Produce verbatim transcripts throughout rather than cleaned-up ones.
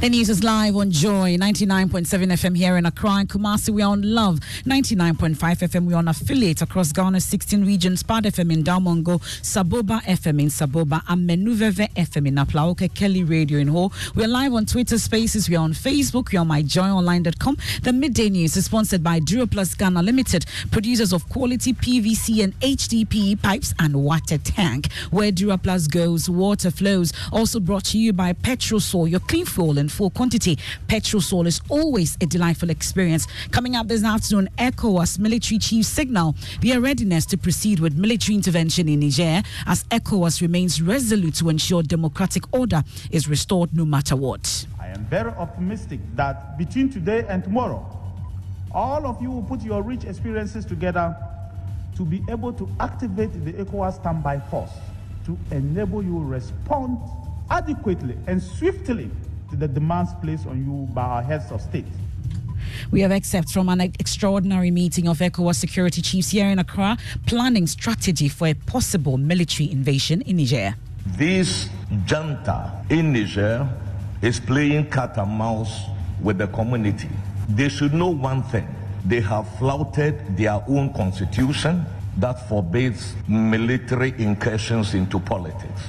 The news is live on Joy, ninety-nine point seven F M here in Accra and Kumasi. We are on Love, ninety-nine point five F M. We are on affiliates across Ghana's sixteen regions. P A D F M in Dalmongo, Saboba F M in Saboba, and Menuveve F M in Aplaoke, Kelly Radio in Ho. We are live on Twitter Spaces. We are on Facebook. We are on my joy online dot com. The Midday News is sponsored by Dura Plus Ghana Limited, producers of quality P V C and H D P E pipes and water tank. Where Dura Plus goes, water flows. Also brought to you by Petrosol, your clean fuel and full quantity. Petrosol is always a delightful experience. Coming up this afternoon, ECOWAS military chiefs signal their readiness to proceed with military intervention in Niger as ECOWAS remains resolute to ensure democratic order is restored no matter what. I am very optimistic that between today and tomorrow, all of you will put your rich experiences together to be able to activate the ECOWAS standby force to enable you to respond adequately and swiftly the demands placed on you by our heads of state. We have excerpts from an extraordinary meeting of ECOWAS security chiefs here in Accra, planning strategy for a possible military invasion in Niger. This junta in Niger is playing cat and mouse with the community. They should know one thing. They have flouted their own constitution that forbids military incursions into politics.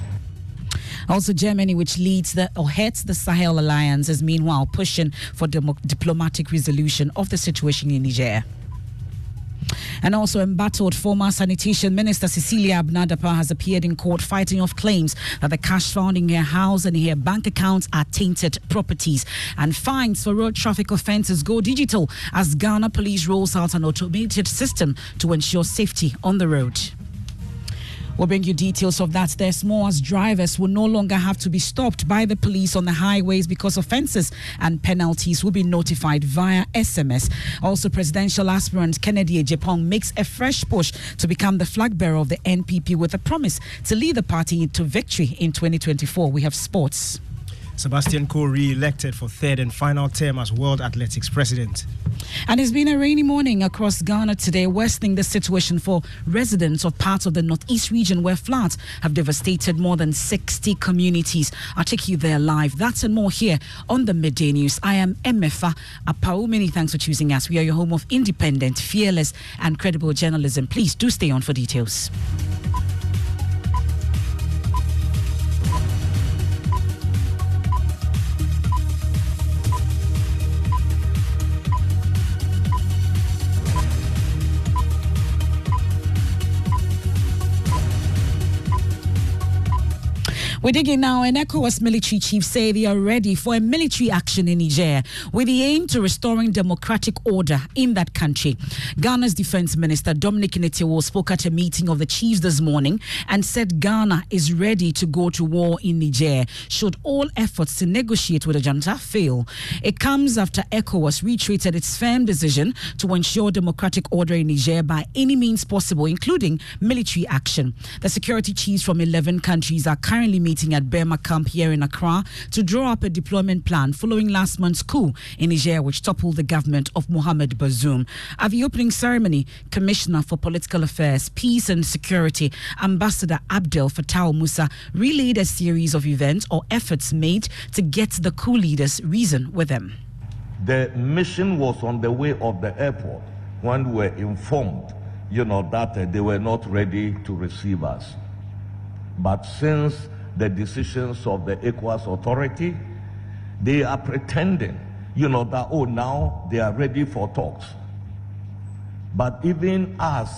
Also, Germany, which leads the or heads the Sahel Alliance, is meanwhile pushing for dem- diplomatic resolution of the situation in Niger. And also embattled former Sanitation Minister Cecilia Abena Dapaah has appeared in court fighting off claims that the cash found in her house and her bank accounts are tainted properties. And fines for road traffic offences go digital as Ghana police rolls out an automated system to ensure safety on the road. We'll bring you details of that. There's more as drivers will no longer have to be stopped by the police on the highways because offences and penalties will be notified via S M S. Also, presidential aspirant Kennedy Agyapong makes a fresh push to become the flag bearer of the N P P with a promise to lead the party to victory in twenty twenty-four. We have sports. Sebastian Coe re-elected for third and final term as World Athletics president. And it's been a rainy morning across Ghana today, worsening the situation for residents of parts of the northeast region where floods have devastated more than sixty communities. I'll take you there live. That and more here on the Midday News. I am M F A Apao. Many thanks for choosing us. We are your home of independent, fearless and credible journalism. Please do stay on for details. We dig in now, and ECOWAS military chiefs say they are ready for a military action in Niger with the aim to restoring democratic order in that country. Ghana's Defense Minister Dominic Nitiwul spoke at a meeting of the chiefs this morning and said Ghana is ready to go to war in Niger should all efforts to negotiate with the junta fail. It comes after ECOWAS reiterated its firm decision to ensure democratic order in Niger by any means possible, including military action. The security chiefs from eleven countries are currently meeting at Burma camp here in Accra to draw up a deployment plan following last month's coup in Niger, which toppled the government of Mohamed Bazoum. At the opening ceremony, Commissioner for Political Affairs, Peace and Security, Ambassador Abdel-Fatau Musah relayed a series of events or efforts made to get the coup leaders reason with them. The mission was on the way of the airport when we were informed, you know, that uh, they were not ready to receive us. But since the decisions of the ECOWAS authority, they are pretending, you know, that, oh, now they are ready for talks. But even as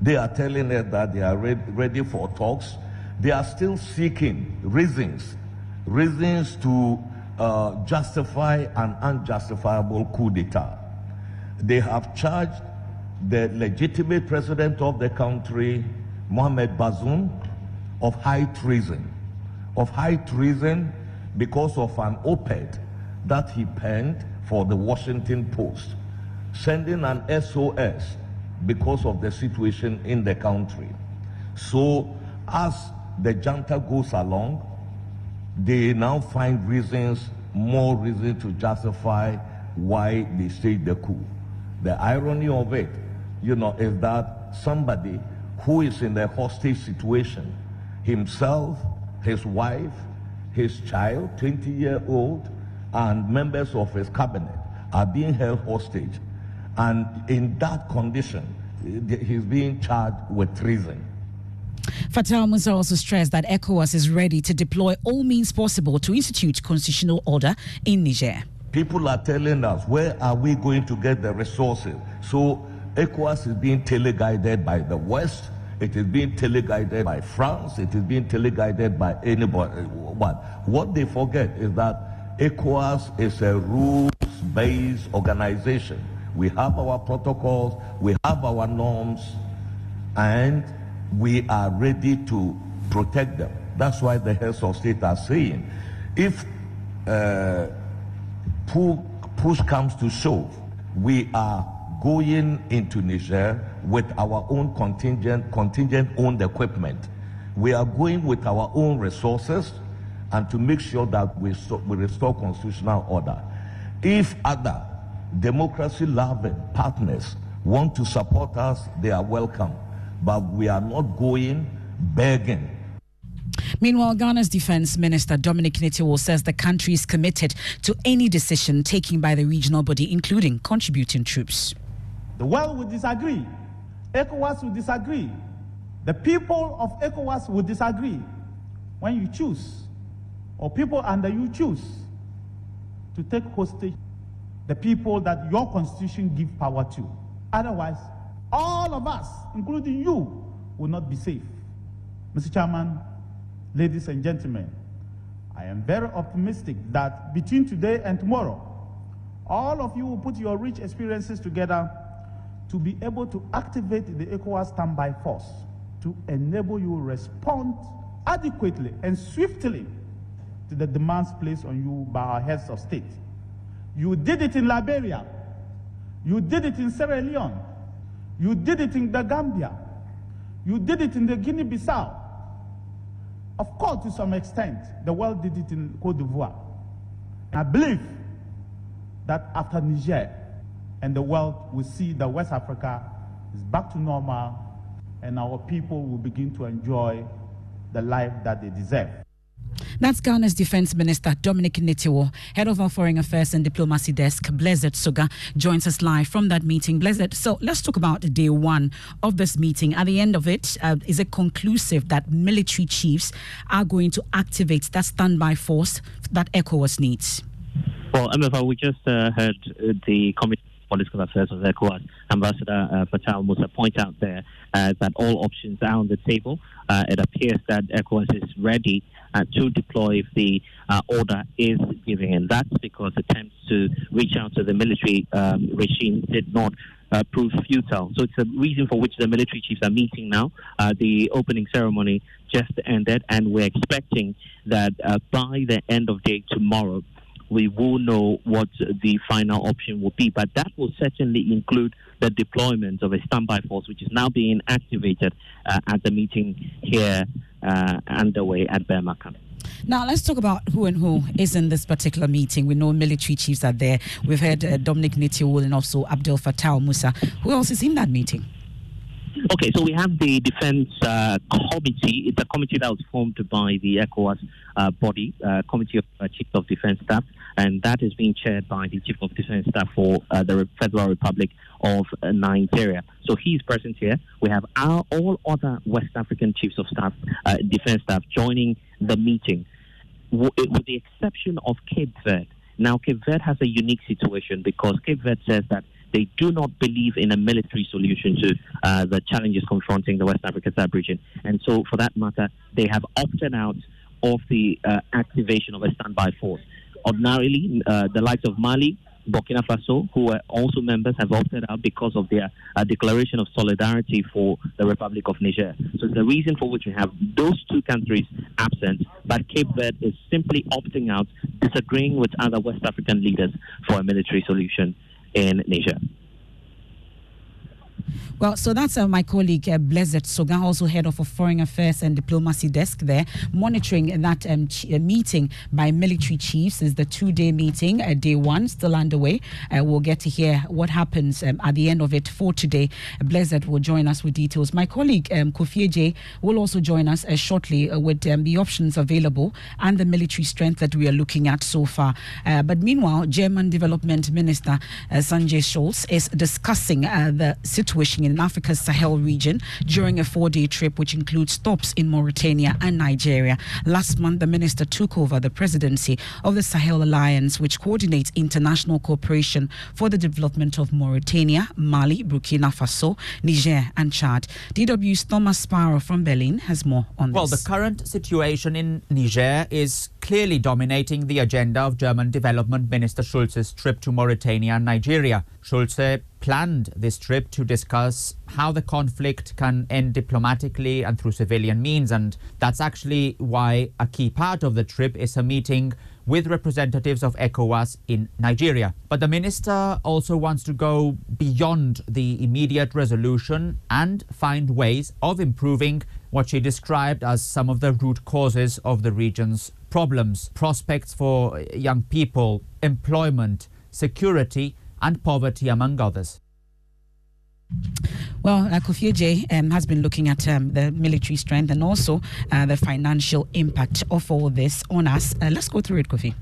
they are telling us that they are re ready for talks, they are still seeking reasons, reasons to uh, justify an unjustifiable coup d'etat. They have charged the legitimate president of the country, Mohamed Bazoum, of high treason, of high treason because of an op-ed that he penned for the Washington Post, sending an S O S because of the situation in the country. So as the junta goes along, they now find reasons, more reasons to justify why they staged the coup. The irony of it, you know, is that somebody who is in a hostage situation, himself, his wife, his child, twenty-year-old, and members of his cabinet are being held hostage. And in that condition, he's being charged with treason. Fatau Musah also stressed that ECOWAS is ready to deploy all means possible to institute constitutional order in Niger. People are telling us, where are we going to get the resources? So ECOWAS is being teleguided by the West. It is being teleguided by France. It is being teleguided by anybody. What they forget is that ECOWAS is a rules-based organization. We have our protocols, we have our norms, and we are ready to protect them. That's why the heads of state are saying, if uh, push comes to shove, we are going into Niger with our own contingent, contingent-owned equipment. We are going with our own resources and to make sure that we, so, we restore constitutional order. If other democracy-loving partners want to support us, they are welcome. But we are not going begging. Meanwhile, Ghana's Defense Minister Dominic Nitiwul says the country is committed to any decision taken by the regional body, including contributing troops. The world will disagree. ECOWAS will disagree. The people of ECOWAS will disagree when you choose, or people under you choose, to take hostage the people that your constitution gives power to. Otherwise, all of us, including you, will not be safe. Mister Chairman, ladies and gentlemen, I am very optimistic that between today and tomorrow, all of you will put your rich experiences together to be able to activate the ECOWAS standby force to enable you to respond adequately and swiftly to the demands placed on you by our heads of state. You did it in Liberia. You did it in Sierra Leone. You did it in the Gambia. You did it in the Guinea-Bissau. Of course, to some extent, the world did it in Côte d'Ivoire. I believe that after Niger, and the world will see that West Africa is back to normal and our people will begin to enjoy the life that they deserve. That's Ghana's Defense Minister Dominic Nitiwul. Head of our Foreign Affairs and Diplomacy Desk, Blessed Suga, joins us live from that meeting. Blessed, so let's talk about day one of this meeting. At the end of it, uh, is it conclusive that military chiefs are going to activate that standby force that ECOWAS needs? Well, M F A, we just uh, heard the committee Political Affairs of ECOWAS, Ambassador uh, Fatau Musah, point out there uh, that all options are on the table. Uh, it appears that ECOWAS is ready uh, to deploy if the uh, order is given, and that's because attempts to reach out to the military um, regime did not Uh, prove futile. So it's a reason for which the military chiefs are meeting now. Uh, the opening ceremony just ended, and we're expecting that uh, by the end of day tomorrow, we will know what the final option will be. But that will certainly include the deployment of a standby force, which is now being activated uh, at the meeting here uh, underway at Bermaka. Now, let's talk about who and who is in this particular meeting. We know military chiefs are there. We've heard uh, Dominic Nitiwul and also Abdel-Fatau Musah. Who else is in that meeting? Okay, so we have the Defense uh, Committee. It's a committee that was formed by the ECOWAS uh, body, uh, Committee of uh, Chiefs of Defense Staff, and that is being chaired by the Chief of Defense Staff for uh, the Federal Republic of uh, Nigeria. So he's present here. We have our, all other West African Chiefs of Staff, uh, Defense Staff, joining the meeting, w- with the exception of Cape Verde. Now, Cape Verde has a unique situation because Cape Verde says that they do not believe in a military solution to uh, the challenges confronting the West Africa sub-region. And so, for that matter, they have opted out of the uh, activation of a standby force. Ordinarily, uh, the likes of Mali, Burkina Faso, who are also members, have opted out because of their uh, declaration of solidarity for the Republic of Niger. So it's the reason for which we have those two countries absent, but Cape Verde is simply opting out, disagreeing with other West African leaders for a military solution in Niger. Well, so that's uh, my colleague, uh, Blessed Suga, also head of a Foreign Affairs and Diplomacy Desk there, monitoring that um, ch- meeting by military chiefs. Is the two-day meeting, uh, day one, still underway. Uh, we'll get to hear what happens um, at the end of it for today. Blessed will join us with details. My colleague, um, Kofi Ajay, will also join us uh, shortly uh, with um, the options available and the military strength that we are looking at so far. Uh, but meanwhile, German Development Minister uh, Sanjay Scholz is discussing uh, the situation in Africa's Sahel region during a four-day trip which includes stops in Mauritania and Nigeria. Last month, the minister took over the presidency of the Sahel Alliance, which coordinates international cooperation for the development of Mauritania, Mali, Burkina Faso, Niger and Chad. D W's Thomas Sparrow from Berlin has more on this. Well, the current situation in Niger is clearly dominating the agenda of German Development Minister Schulz's trip to Mauritania and Nigeria. Schulze planned this trip to discuss how the conflict can end diplomatically and through civilian means. And that's actually why a key part of the trip is a meeting with representatives of ECOWAS in Nigeria. But the minister also wants to go beyond the immediate resolution and find ways of improving what she described as some of the root causes of the region's problems. Prospects for young people, employment, security, and poverty, among others. Well, uh, Kofi Ajay um, has been looking at um, the military strength and also uh, the financial impact of all this on us. Uh, let's go through it, Kofi.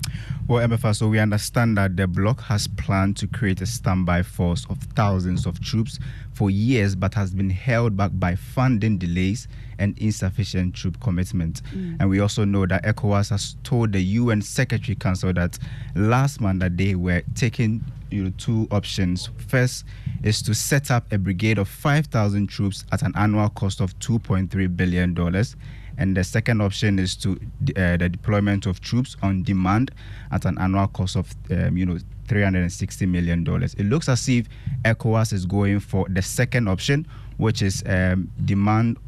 Well, M F A, so we understand that the bloc has planned to create a standby force of thousands of troops for years, but has been held back by funding delays and insufficient troop commitment. Mm. And we also know that ECOWAS has told the U N Secretary Council that last month that they were taking you know, two options. First is to set up a brigade of five thousand troops at an annual cost of two point three billion dollars. And the second option is to uh, the deployment of troops on demand at an annual cost of, um, you know, three hundred sixty million dollars. It looks as if ECOWAS is going for the second option, which is um, demand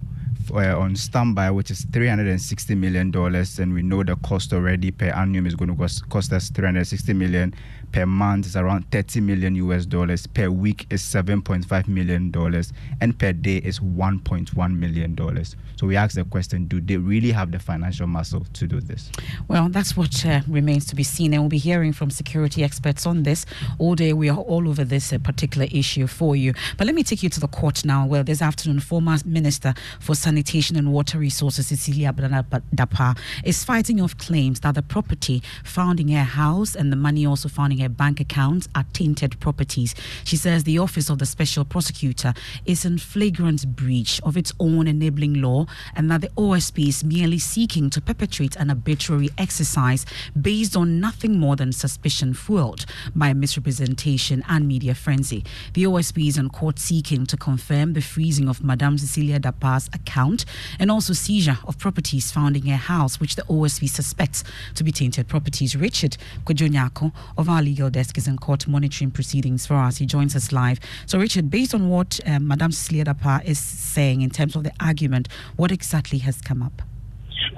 for, uh, on standby, which is three hundred sixty million dollars. And we know the cost already per annum is going to cost us three hundred sixty million dollars. Per month is around thirty million U S dollars. Per week is seven point five million dollars. And per day is one point one million dollars. So we ask the question, do they really have the financial muscle to do this? Well, that's what uh, remains to be seen. And we'll be hearing from security experts on this all day. We are all over this uh, particular issue for you. But let me take you to the court now. Well, this afternoon, former Minister for Sanitation and Water Resources, Cecilia Abena Dapaah, is fighting off claims that the property found in her house and the money also found in her her bank accounts are tainted properties. She says the Office of the Special Prosecutor is in flagrant breach of its own enabling law and that the O S P is merely seeking to perpetrate an arbitrary exercise based on nothing more than suspicion fueled by misrepresentation and media frenzy. The O S P is in court seeking to confirm the freezing of Madame Cecilia Dapaah's account and also seizure of properties found in her house, which the O S P suspects to be tainted properties. Richard Kujonyako of our legal desk is in court monitoring proceedings for us. He joins us live. So, Richard, based on what um, Madame Cecilia Dapaah is saying in terms of the argument, what exactly has come up?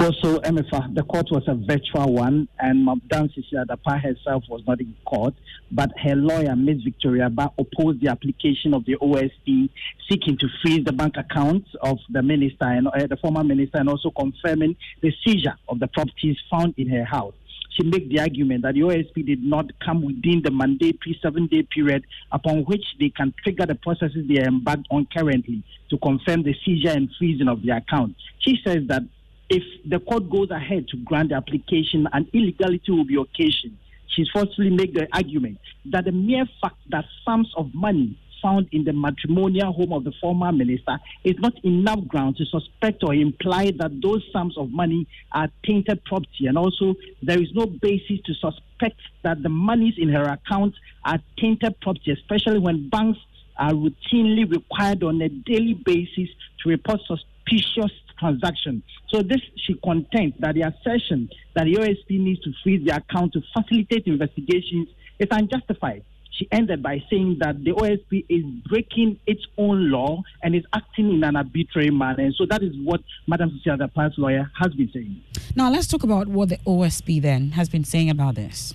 Well, so, M F A, the court was a virtual one, and Madame Cecilia Dapaah herself was not in court, but her lawyer, Miz Victoria, opposed the application of the O S P seeking to freeze the bank accounts of the minister and uh, the former minister, and also confirming the seizure of the properties found in her house. She made the argument that the O S P did not come within the mandatory seven-day period upon which they can trigger the processes they are embarked on currently to confirm the seizure and freezing of the account. She says that if the court goes ahead to grant the application, an illegality will be occasioned. She's forcefully made the argument that the mere fact that sums of money found in the matrimonial home of the former minister is not enough ground to suspect or imply that those sums of money are tainted property. And also, there is no basis to suspect that the monies in her account are tainted property, especially when banks are routinely required on a daily basis to report suspicious transaction. So this, she contends that the assertion that the O S P needs to freeze the account to facilitate investigations is unjustified. She ended by saying that the O S P is breaking its own law and is acting in an arbitrary manner. And so that is what Madam Cecilia Dapaah's lawyer has been saying. Now let's talk about what the O S P then has been saying about this.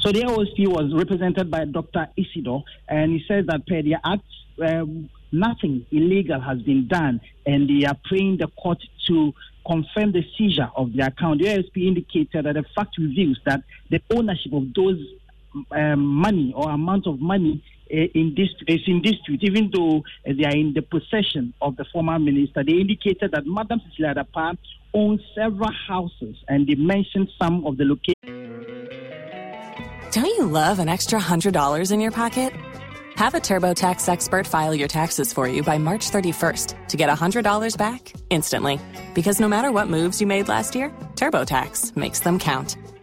So the O S P was represented by Doctor Isidore, and he says that per the act, um, nothing illegal has been done, and they are praying the court to confirm the seizure of the account. The O S P indicated that the fact reveals that the ownership of those um, money or amount of money uh, in this, is in dispute, even though uh, they are in the possession of the former minister. They indicated that Madam Cecilia Dapaah owns several houses, and they mentioned some of the locations. Don't you love an extra one hundred dollars in your pocket? Have a TurboTax expert file your taxes for you by March thirty-first to get one hundred dollars back instantly. Because no matter what moves you made last year, TurboTax makes them count.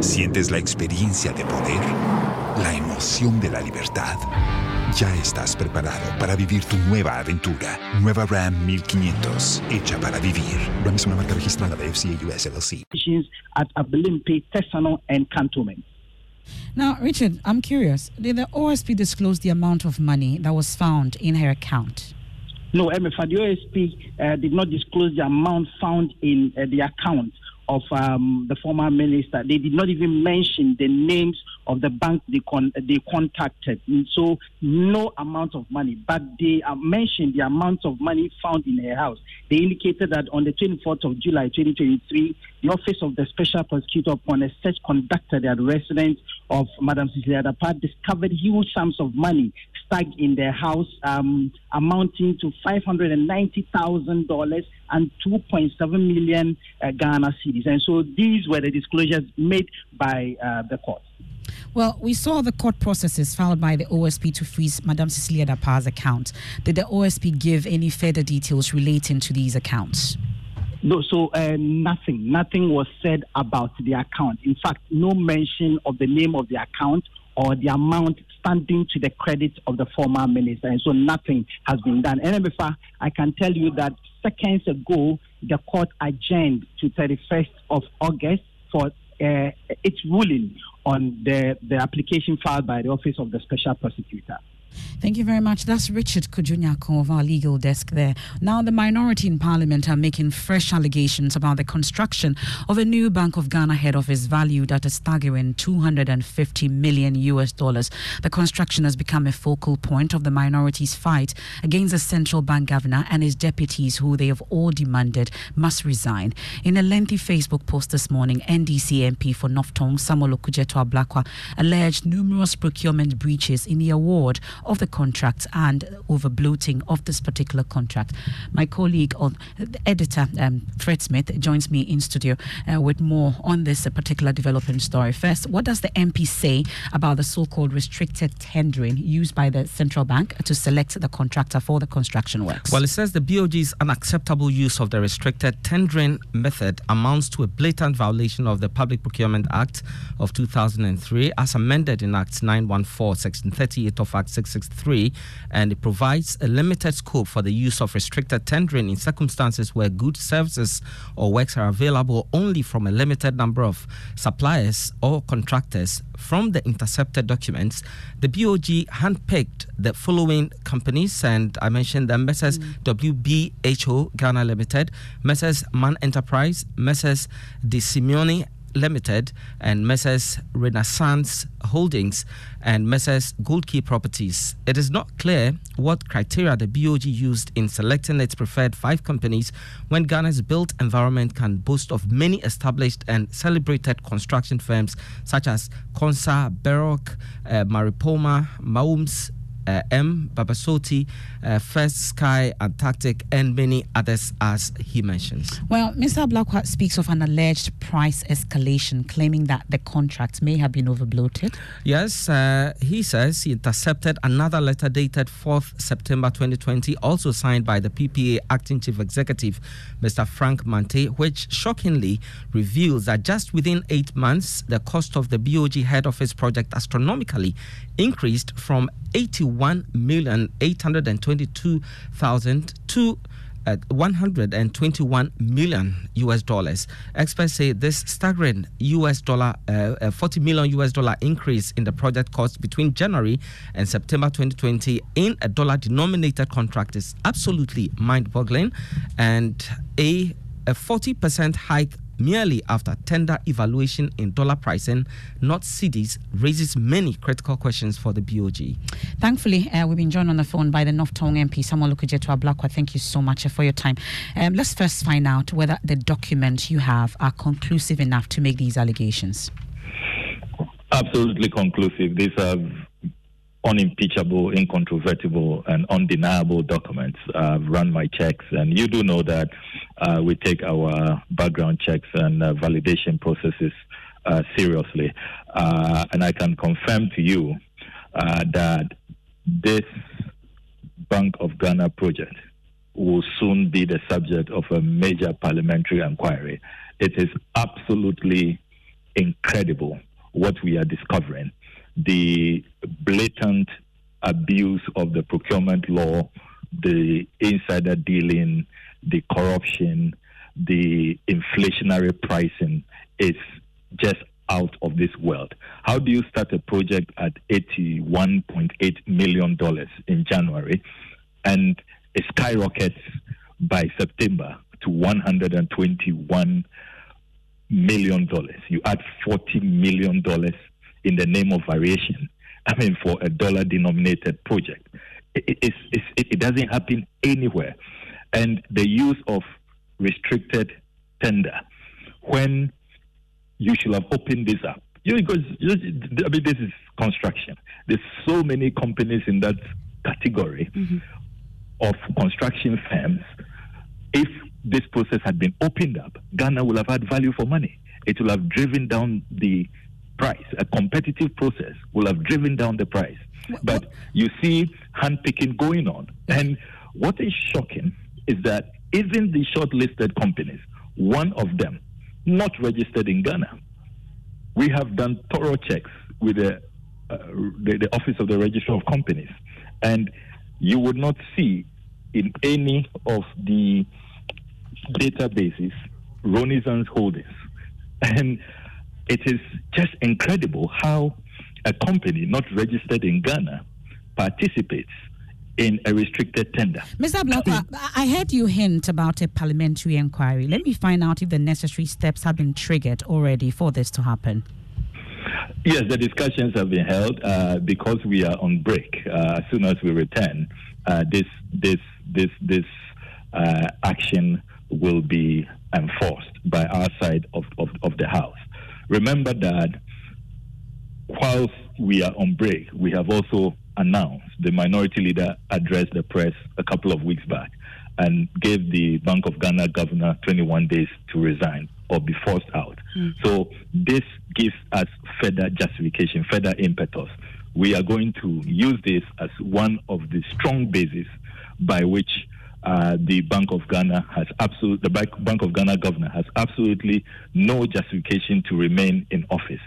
Sientes la experiencia de poder, la emoción de la libertad. Ya estás preparado para vivir tu nueva aventura. Nueva Ram fifteen hundred, hecha para vivir. Ram es una marca registrada de F C A U S L L C. At Abelimpe, Tessano, and Cantonment. Now, Richard, I'm curious. Did the O S P disclose the amount of money that was found in her account? No, M F A, the O S P uh, did not disclose the amount found in uh, the account of um, the former minister. They did not even mention the names of the bank they con- they contacted. And so no amount of money, but they uh, mentioned the amount of money found in her house. They indicated that on the twenty-fourth of July, twenty twenty-three, the Office of the Special Prosecutor, upon a search conducted at the residence of Madam Cecilia Dapaah, discovered huge sums of money stuck in their house, um, amounting to five hundred ninety thousand dollars and two point seven million uh, Ghana cedis. And so these were the disclosures made by uh, the court. Well, we saw the court processes filed by the O S P to freeze Madame Cecilia Dapaah's account. Did the O S P give any further details relating to these accounts? No, so uh, nothing. Nothing was said about the account. In fact, no mention of the name of the account or the amount standing to the credit of the former minister. And so nothing has been done. And before, I can tell you that seconds ago, the court adjourned to thirty-first of August for uh, its ruling on the, the application filed by the Office of the Special Prosecutor. Thank you very much. That's Richard Kujonyako of our legal desk there. Now, the minority in Parliament are making fresh allegations about the construction of a new Bank of Ghana head office valued at a staggering two hundred fifty million U S dollars. The construction has become a focal point of the minority's fight against the central bank governor and his deputies, who they have all demanded must resign. In a lengthy Facebook post this morning, N D C M P for North Tong, Samuel Okudzeto Ablakwa, alleged numerous procurement breaches in the award of the contract and over bloating of this particular contract. My colleague, or the editor, um, Fred Smith, joins me in studio uh, with more on this uh, particular development story. First, what does the M P say about the so-called restricted tendering used by the central bank to select the contractor for the construction works? Well, it says the B O G's unacceptable use of the restricted tendering method amounts to a blatant violation of the Public Procurement Act of two thousand three, as amended in Act nine one four, Section thirty-eight of Act six sixty-three, and it provides a limited scope for the use of restricted tendering in circumstances where goods, services or works are available only from a limited number of suppliers or contractors. From the intercepted documents, the B O G handpicked the following companies, and I mentioned them: Messrs. Mm. W B H O Ghana Limited, Messrs. Man Enterprise, Messrs. De Simeone Limited, and Messrs. Renaissance Holdings, and Messrs. Goldkey Properties. It is not clear what criteria the B O G used in selecting its preferred five companies when Ghana's built environment can boast of many established and celebrated construction firms such as Consa, Berok, uh, Maripoma, Maums, Uh, M. Babasoti, uh, First Sky, Antarctic, and many others, as he mentions. Well, Mister Ablakwa speaks of an alleged price escalation, claiming that the contract may have been overbloated. Yes, uh, he says he intercepted another letter dated fourth September twenty twenty, also signed by the P P A Acting Chief Executive, Mister Frank Mante, which shockingly reveals that just within eight months, the cost of the B O G head office project astronomically increased from eighty-one million eight hundred twenty-two thousand to uh, one hundred twenty-one million U S dollars. Experts say this staggering U S dollar, uh, forty million U S dollar increase in the project cost between January and September twenty twenty in a dollar-denominated contract is absolutely mind-boggling, and a forty percent hike merely after tender evaluation in dollar pricing, not cedis, raises many critical questions for the B O G. Thankfully, uh, we've been joined on the phone by the North Tong M P, Samuel Okudzeto Ablakwa. Thank you so much for your time. Um, let's first find out whether the documents you have are conclusive enough to make these allegations. Absolutely conclusive. These are unimpeachable, incontrovertible, and undeniable documents. I've run my checks, and you do know that uh, we take our background checks and uh, validation processes uh, seriously. Uh, and I can confirm to you uh, that this Bank of Ghana project will soon be the subject of a major parliamentary inquiry. It is absolutely incredible what we are discovering. The blatant abuse of the procurement law, the insider dealing, the corruption, the inflationary pricing is just out of this world. How do you start a project at eighty-one point eight million dollars in January and it skyrockets by September to one hundred twenty-one million dollars? You add forty million dollars in the name of variation, I mean, for a dollar-denominated project. It, it, it, it doesn't happen anywhere. And the use of restricted tender, when you should have opened this up. You, because you, I mean, this is construction. There's so many companies in that category mm-hmm. of construction firms. If this process had been opened up, Ghana would have had value for money. It would have driven down the price. A competitive process will have driven down the price. But you see handpicking going on. And what is shocking is that even the shortlisted companies, one of them, not registered in Ghana. We have done thorough checks with the, uh, the, the Office of the Registrar of Companies. And you would not see in any of the databases Renaissance Holdings. And It is just incredible how a company not registered in Ghana participates in a restricted tender. Mister Ablakwa, I heard you hint about a parliamentary inquiry. Let me find out if the necessary steps have been triggered already for this to happen. Yes, the discussions have been held uh, because we are on break. Uh, as soon as we return, uh, this this this this uh, action will be enforced by our side of, of, of the house. Remember that whilst we are on break, we have also announced, the minority leader addressed the press a couple of weeks back and gave the Bank of Ghana governor twenty-one days to resign or be forced out. Mm. So this gives us further justification, further impetus. We are going to use this as one of the strong bases by which uh, the Bank of Ghana has absolute, the Bank of Ghana governor has absolutely no justification to remain in office.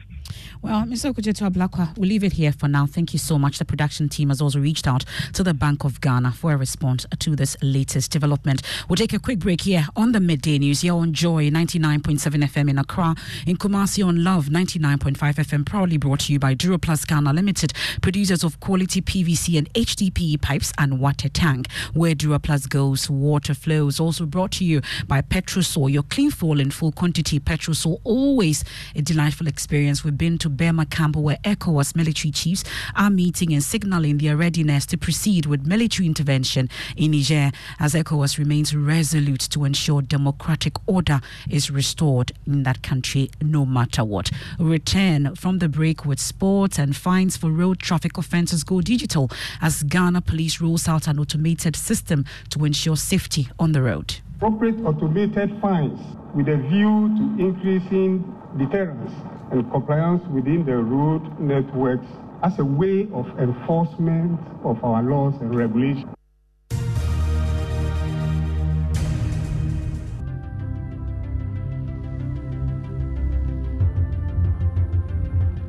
Well, Mister Okudzeto Ablakwa, we'll leave it here for now. Thank you so much. The production team has also reached out to the Bank of Ghana for a response to this latest development. We'll take a quick break here on the Midday News, here on Joy ninety-nine point seven F M in Accra, in Kumasi on Love ninety-nine point five F M, proudly brought to you by Dura Plus Ghana Limited, producers of quality P V C and H D P E pipes and water tank, where Dura Plus goes, water flows. Also brought to you by Petrosol, your clean fuel in full quantity. Petrosol, always a delightful experience. We've been to Bema Camp, where ECOWAS military chiefs are meeting and signaling their readiness to proceed with military intervention in Niger, as ECOWAS remains resolute to ensure democratic order is restored in that country no matter what. Return from the break with sports and fines for road traffic offences go digital, as Ghana Police rolls out an automated system to ensure safety on the road. Appropriate automated fines with a view to increasing deterrence and compliance within the road networks as a way of enforcement of our laws and regulations.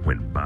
When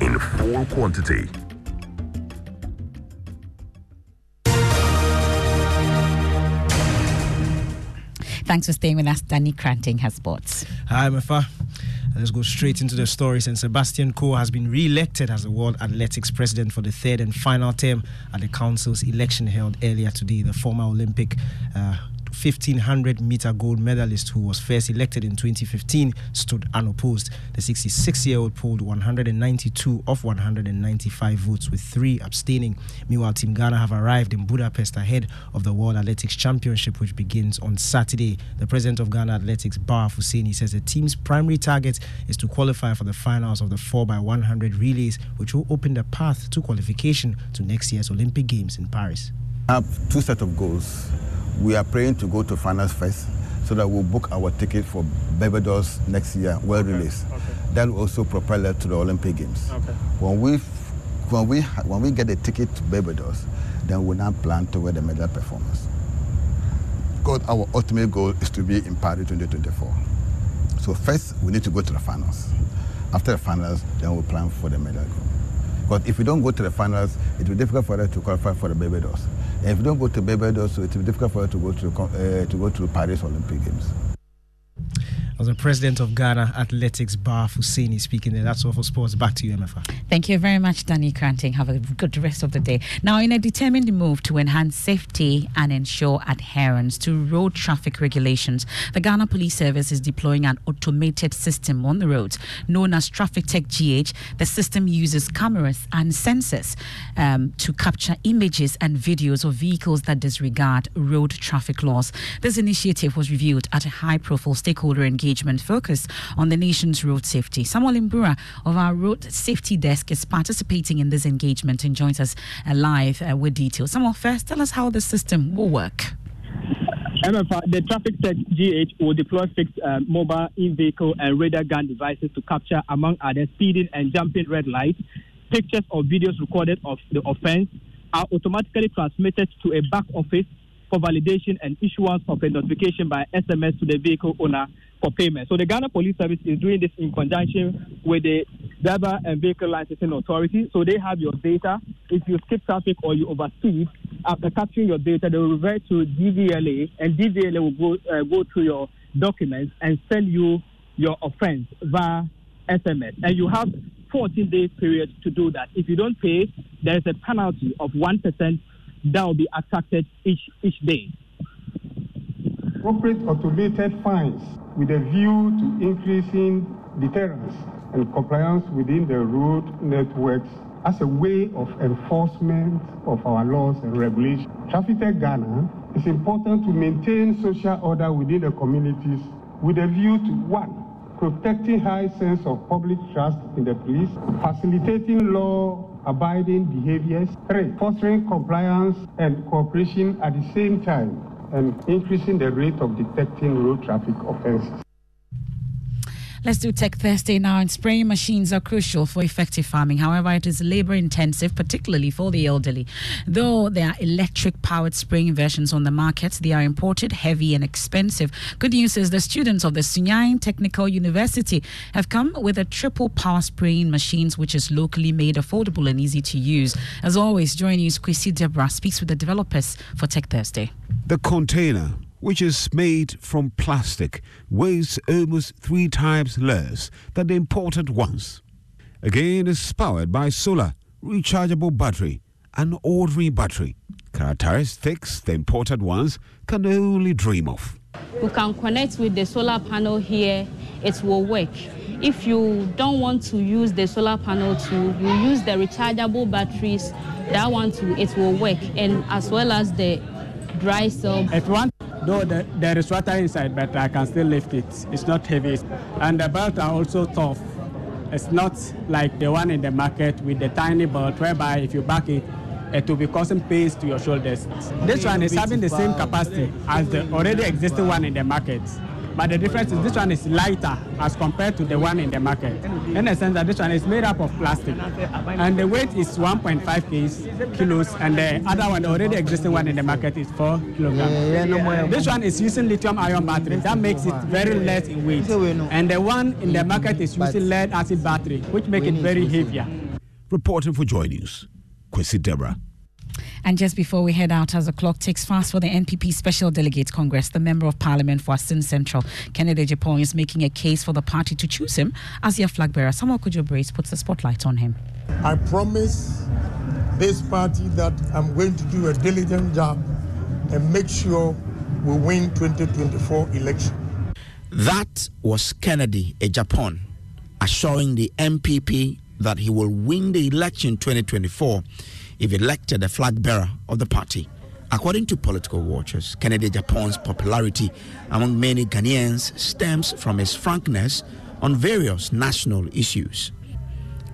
in full quantity. Thanks for staying with us. Danny Cranting has sports. Hi, Mafa. Let's go straight into the stories. And Sebastian Coe has been re-elected as the World Athletics President for the third and final term at the Council's election held earlier today. The former Olympic uh, fifteen hundred meter gold medalist, who was first elected in twenty fifteen, stood unopposed. The sixty-six-year-old polled one hundred ninety-two of one hundred ninety-five votes, with three abstaining. Meanwhile, Team Ghana have arrived in Budapest ahead of the World Athletics Championship, which begins on Saturday. The president of Ghana Athletics, Bar Fuseini, says the team's primary target is to qualify for the finals of the four by one hundred relays, which will open the path to qualification to next year's Olympic Games in Paris. I have two sets of goals. We are praying to go to finals first, so that we'll book our ticket for Barbados next year, world okay. release. Okay. That will also propel us to the Olympic Games. Okay. When we, when we, when we get the ticket to Barbados, then we'll now plan to wear the medal performance. Because our ultimate goal is to be in Paris twenty twenty-four. So first, we need to go to the finals. After the finals, then we'll plan for the medal goal. Because if we don't go to the finals, it will be difficult for us to qualify for the Barbados. If you don't go to Barbados, it will be difficult for us to go to uh, to go to Paris Olympic Games. As the president of Ghana Athletics, Bar Fuseini, speaking there. That's all for sports. Back to you, M F A. Thank you very much, Danny Cranting. Have a good rest of the day. Now, in a determined move to enhance safety and ensure adherence to road traffic regulations, the Ghana Police Service is deploying an automated system on the roads known as Traffic Tech G H. The system uses cameras and sensors um, to capture images and videos of vehicles that disregard road traffic laws. This initiative was reviewed at a high-profile stakeholder engagement. Engagement focus on the nation's road safety. Samuel Okudzeto of our road safety desk is participating in this engagement and joins us live uh, with details. Samuel, first, tell us how the system will work. M F A, the Traffic Tech G H will deploy fixed uh, mobile, in-vehicle, and radar gun devices to capture, among others, speeding and jumping red lights. Pictures or videos recorded of the offense are automatically transmitted to a back office for validation and issuance of a notification by S M S to the vehicle owner for payment. So the Ghana Police Service is doing this in conjunction with the Driver and Vehicle Licensing Authority. So they have your data. If you skip traffic or you overspeed, after capturing your data, they will revert to D V L A, and D V L A will go, uh, go through your documents and send you your offense via S M S. And you have fourteen-day period to do that. If you don't pay, there is a penalty of one percent that will be attracted each each day. Appropriate automated fines with a view to increasing deterrence and compliance within the road networks as a way of enforcement of our laws and regulations. Traffic Tech Ghana is important to maintain social order within the communities with a view to, one, protecting high sense of public trust in the police, facilitating law-abiding behaviors, three, fostering compliance and cooperation at the same time, and increasing the rate of detecting road traffic offences. Let's do Tech Thursday now, and spraying machines are crucial for effective farming. However, it is labor-intensive, particularly for the elderly. Though there are electric-powered spraying versions on the market, they are imported, heavy and expensive. Good news is the students of the Sunyain Technical University have come with a triple-power spraying machine, which is locally made, affordable and easy to use. As always, Joy News Kwesi Deborah speaks with the developers for Tech Thursday. The container, which is made from plastic, weighs almost three times less than the imported ones. Again, it's powered by solar, rechargeable battery, and ordinary battery. Characteristics the imported ones can only dream of. You can connect with the solar panel here, it will work. If you don't want to use the solar panel too, you use the rechargeable batteries, that one too, it will work, and as well as the dry cell. At one Though the, there is water inside, but I can still lift it. It's not heavy. And the belts are also tough. It's not like the one in the market with the tiny belt, whereby if you back it, it will be causing pains to your shoulders. This one is having the same capacity as the already existing one in the market. But the difference is this one is lighter as compared to the one in the market. In the sense that this one is made up of plastic. And the weight is one point five kilos, and the other one, the already existing one in the market, is four kilograms. This one is using lithium-ion battery. That makes it very less in weight. And the one in the market is using lead-acid battery, which makes it very heavier. Reporting for Joy News, Kwesi Deborah. And just before we head out, as the clock ticks fast for the N P P Special Delegate Congress, the Member of Parliament for Asin Central, Kennedy Agyapong, is making a case for the party to choose him as their flag bearer. Samuel Okudzeto Ablakwa puts the spotlight on him. I promise this party that I'm going to do a diligent job and make sure we win twenty twenty-four election. That was Kennedy Agyapong assuring the N P P that he will win the election twenty twenty-four. If elected the flag bearer of the party. According to political watchers, Kennedy Agyapong's popularity among many Ghanaians stems from his frankness on various national issues.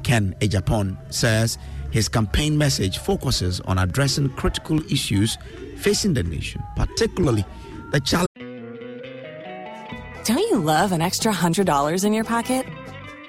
Ken Agyapong says his campaign message focuses on addressing critical issues facing the nation, particularly the challenge. Don't you love an extra one hundred dollars in your pocket?